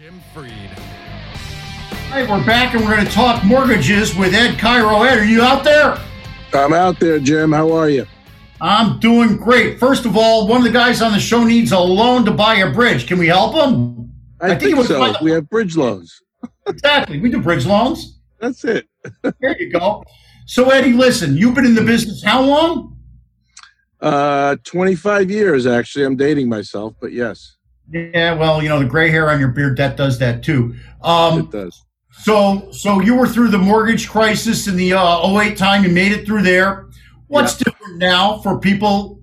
Jim Fried. All right, we're back and we're going to talk mortgages with Ed Cairo. Ed, are you out there? I'm out there, Jim. How are you? I'm doing great. First of all, one of the guys on the show needs a loan to buy a bridge. Can we help him? I think so. We have bridge loans. Exactly. We do bridge loans. That's it. There you go. So, Eddie, listen, you've been in the business how long? 25 years, actually. I'm dating myself, but yes. Yeah, well, you know, the gray hair on your beard, that does that too. It does. So you were through the mortgage crisis in the 08 time. You made it through there. What's different now for people?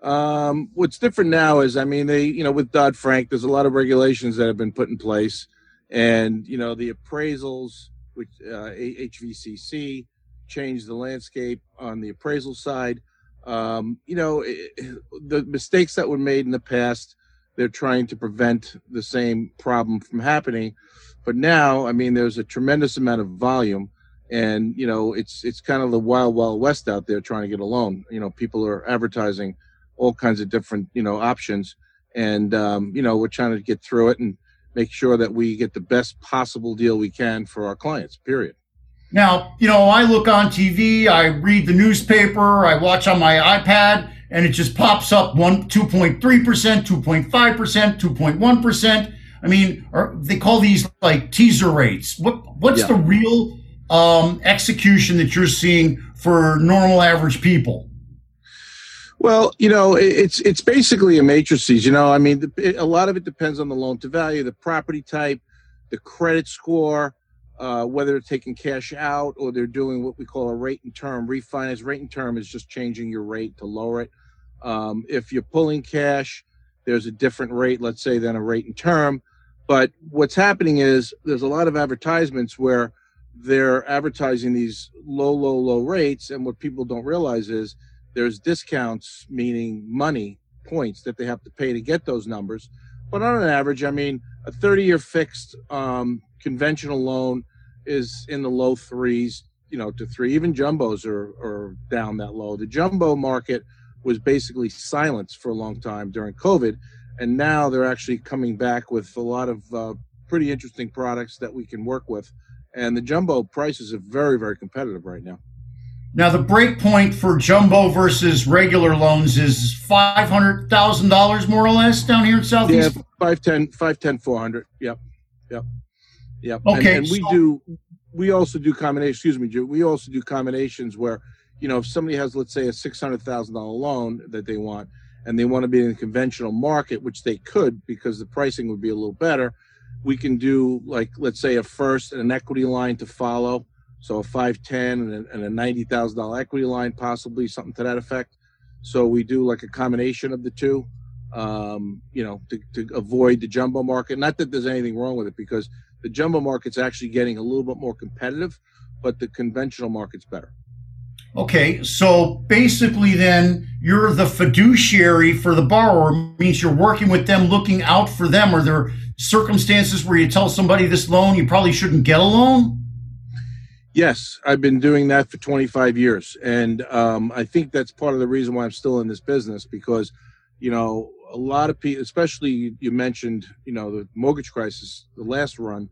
What's different now is, I mean, with Dodd-Frank, there's a lot of regulations that have been put in place. And, you know, the appraisals, which HVCC changed the landscape on the appraisal side. The mistakes that were made in the past, they're trying to prevent the same problem from happening. But now, I mean, there's a tremendous amount of volume and, you know, it's kind of the wild, wild west out there trying to get a loan. You know, people are advertising all kinds of different, you know, options and, you know, we're trying to get through it and make sure that we get the best possible deal we can for our clients, period. Now, you know, I look on TV, I read the newspaper, I watch on my iPad, and it just pops up 2.3%, 2.5%, 2.1%. I mean, they call these like teaser rates. What's the real execution that you're seeing for normal average people? Well, you know, it's basically a matrices. You know, I mean, a lot of it depends on the loan to value, the property type, the credit score. Whether they're taking cash out or they're doing what we call a rate and term refinance. Rate and term is just changing your rate to lower it. If you're pulling cash, there's a different rate, let's say, than a rate and term. But what's happening is there's a lot of advertisements where they're advertising these low rates. And what people don't realize is there's discounts, meaning money, points that they have to pay to get those numbers. But on an average, I mean, a 30-year fixed conventional loan is in the low threes, you know, to three. Even jumbos are down that low. The jumbo market was basically silenced for a long time during COVID, and now they're actually coming back with a lot of pretty interesting products that we can work with. And the jumbo prices are very, very competitive right now. Now, the break point for jumbo versus regular loans is $500,000 more or less down here in Southeast. Yeah, 510, 400. Yep. Okay. And we also do combinations. Excuse me, Drew. We also do combinations where, you know, if somebody has, let's say, a $600,000 loan that they want, and they want to be in the conventional market, which they could because the pricing would be a little better, we can do, like, let's say, a first and an equity line to follow. So a 510 and a $90,000 equity line, possibly something to that effect. So we do like a combination of the two, you know, to avoid the jumbo market. Not that there's anything wrong with it, because the jumbo market's actually getting a little bit more competitive, but the conventional market's better. Okay, so basically then you're the fiduciary for the borrower. It means you're working with them, looking out for them. Are there circumstances where you tell somebody this loan, you probably shouldn't get a loan? Yes, I've been doing that for 25 years. And I think that's part of the reason why I'm still in this business, because, you know, a lot of people, especially you mentioned, you know, the mortgage crisis, the last run,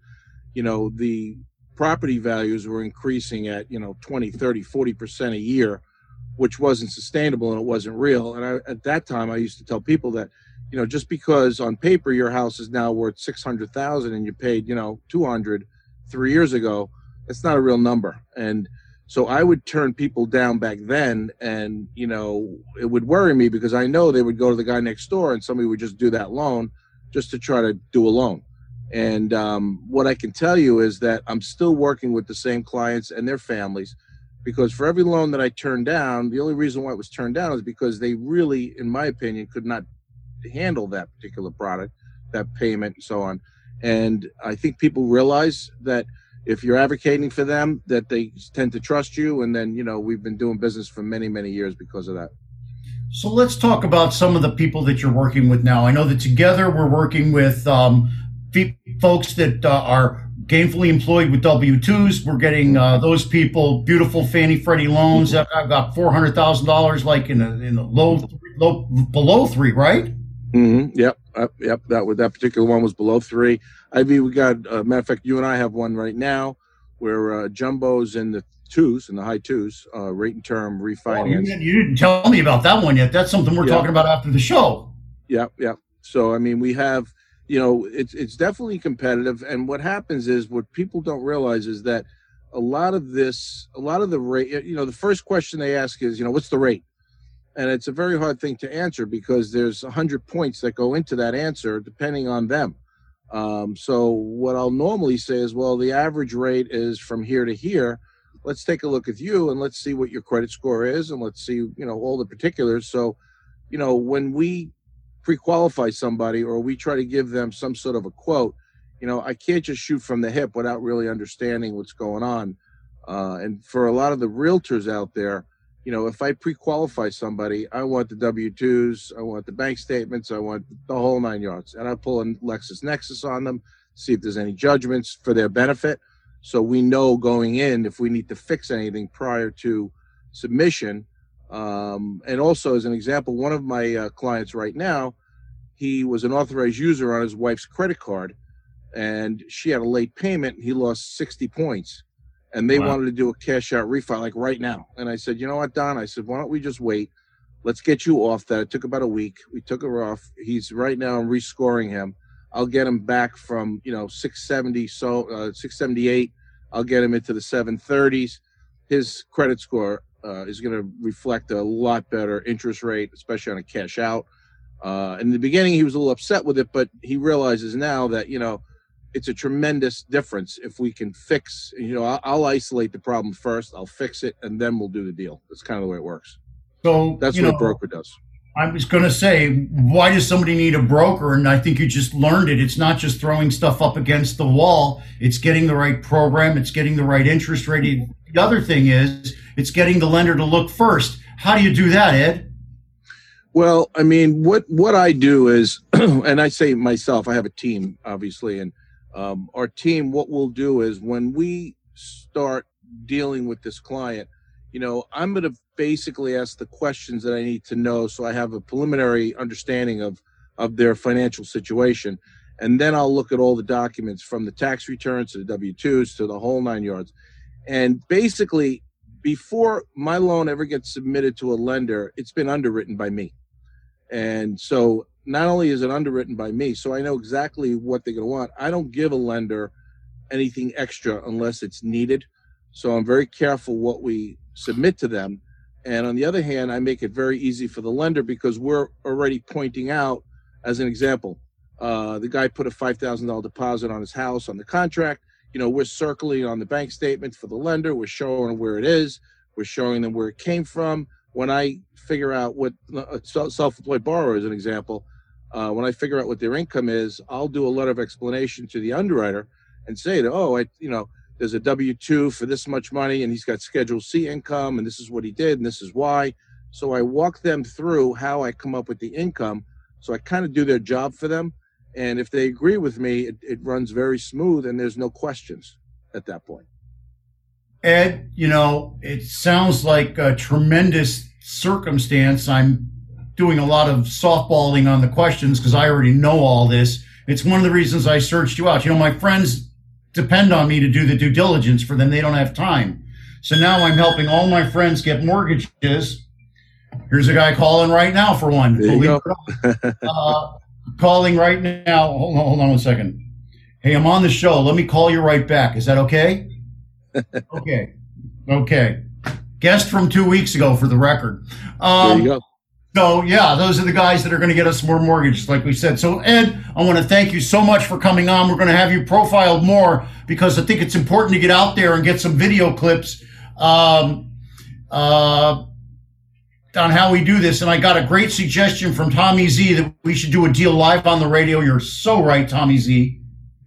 you know, the property values were increasing at, you know, 20, 30, 40% a year, which wasn't sustainable and it wasn't real. And at that time, I used to tell people that, you know, just because on paper your house is now worth $600,000 and you paid, you know, $200 3 years ago, that's not a real number. And so I would turn people down back then, and, you know, it would worry me because I know they would go to the guy next door and somebody would just do that loan just to try to do a loan. And what I can tell you is that I'm still working with the same clients and their families, because for every loan that I turned down, the only reason why it was turned down is because they really, in my opinion, could not handle that particular product, that payment and so on. And I think people realize that if you're advocating for them, that they tend to trust you. And then, you know, we've been doing business for many, many years because of that. So let's talk about some of the people that you're working with now. I know that together we're working with folks that are gainfully employed with W-2s. We're getting those people beautiful Fannie Freddie loans. I've got $400,000, like in the low, below three, right? Mm-hmm. Yep. Yep, that particular one was below 3. I mean, we got, matter of fact, you and I have one right now where Jumbo's in the 2s, in the high 2s, rate and term refinance. Oh, you didn't tell me about that one yet. That's something we're talking about after the show. Yeah. So, I mean, we have, you know, it's definitely competitive. And what happens is, what people don't realize is that a lot of the rate, you know, the first question they ask is, you know, what's the rate? And it's a very hard thing to answer because there's 100 points that go into that answer depending on them. So what I'll normally say is, well, the average rate is from here to here. Let's take a look at you and let's see what your credit score is, and let's see, you know, all the particulars. So, you know, when we pre-qualify somebody or we try to give them some sort of a quote, you know, I can't just shoot from the hip without really understanding what's going on. And for a lot of the realtors out there, you know, if I pre-qualify somebody, I want the W-2s, I want the bank statements, I want the whole 9 yards. And I pull a LexisNexis on them, see if there's any judgments for their benefit. So we know going in if we need to fix anything prior to submission. And also, as an example, one of my clients right now, he was an authorized user on his wife's credit card, and she had a late payment, and he lost 60 points. And they wanted to do a cash out refi, like right now. And I said, you know what, Don? I said, why don't we just wait? Let's get you off that. It took about a week. We took her off. He's right now, I'm rescoring him. I'll get him back from, you know, 670, so 678. I'll get him into the 730s. His credit score is going to reflect a lot better interest rate, especially on a cash out. In the beginning, he was a little upset with it, but he realizes now that, you know, it's a tremendous difference if we can fix, you know, I'll isolate the problem first, I'll fix it, and then we'll do the deal. That's kind of the way it works. So that's what a broker does. I was going to say, why does somebody need a broker? And I think you just learned it. It's not just throwing stuff up against the wall. It's getting the right program. It's getting the right interest rate. The other thing is, it's getting the lender to look first. How do you do that, Ed? Well, I mean, what I do is, and I say myself, I have a team, obviously, and our team, what we'll do is when we start dealing with this client, you know, I'm going to basically ask the questions that I need to know so I have a preliminary understanding of their financial situation. And then I'll look at all the documents from the tax returns to the W-2s to the whole 9 yards. And basically, before my loan ever gets submitted to a lender, it's been underwritten by me. And so not only is it underwritten by me, so I know exactly what they're going to want. I don't give a lender anything extra unless it's needed. So I'm very careful what we submit to them. And on the other hand, I make it very easy for the lender because we're already pointing out, as an example, the guy put a $5,000 deposit on his house on the contract. You know, we're circling on the bank statement for the lender. We're showing where it is. We're showing them where it came from. When I figure out what a self-employed borrower, as an example, when I figure out what their income is, I'll do a letter of explanation to the underwriter and say that, oh, you know, there's a W-2 for this much money and he's got Schedule C income and this is what he did and this is why. So I walk them through how I come up with the income. So I kind of do their job for them. And if they agree with me, it runs very smooth and there's no questions at that point. Ed, you know, it sounds like a tremendous circumstance. I'm doing a lot of softballing on the questions because I already know all this. It's one of the reasons I searched you out. You know, my friends depend on me to do the due diligence for them. They don't have time. So now I'm helping all my friends get mortgages. Here's a guy calling right now for one. Calling right now. Hold on a second. Hey, I'm on the show. Let me call you right back. Is that okay? Okay. Guest from 2 weeks ago for the record. There you go. So, yeah, those are the guys that are going to get us more mortgages, like we said. So, Ed, I want to thank you so much for coming on. We're going to have you profiled more because I think it's important to get out there and get some video clips on how we do this. And I got a great suggestion from Tommy Z that we should do a deal live on the radio. You're so right, Tommy Z.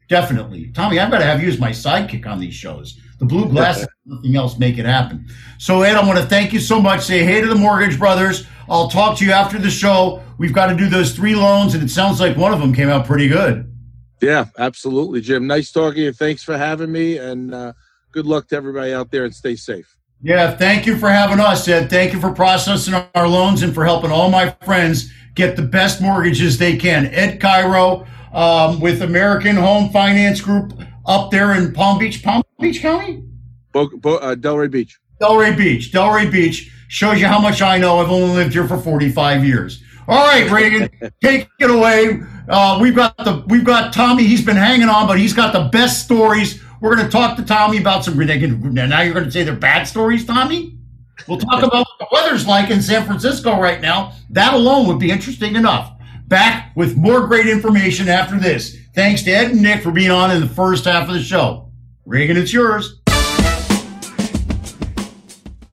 Definitely. Tommy, I've got to have you as my sidekick on these shows. The blue glasses, nothing else, make it happen. So, Ed, I want to thank you so much. Say hey to the Mortgage Brothers. I'll talk to you after the show. We've got to do those 3 loans, and it sounds like one of them came out pretty good. Yeah, absolutely, Jim. Nice talking to you. Thanks for having me, and good luck to everybody out there, and stay safe. Yeah, thank you for having us, Ed. Thank you for processing our loans and for helping all my friends get the best mortgages they can. Ed Cairo with American Home Finance Group up there in Palm Beach County? Delray Beach. Delray Beach. Shows you how much I know. I've only lived here for 45 years. All right, Reagan, take it away. We've got Tommy. He's been hanging on, but he's got the best stories. We're going to talk to Tommy about some. Now you're going to say they're bad stories, Tommy? We'll talk about what the weather's like in San Francisco right now. That alone would be interesting enough. Back with more great information after this. Thanks to Ed and Nick for being on in the first half of the show. Reagan, it's yours.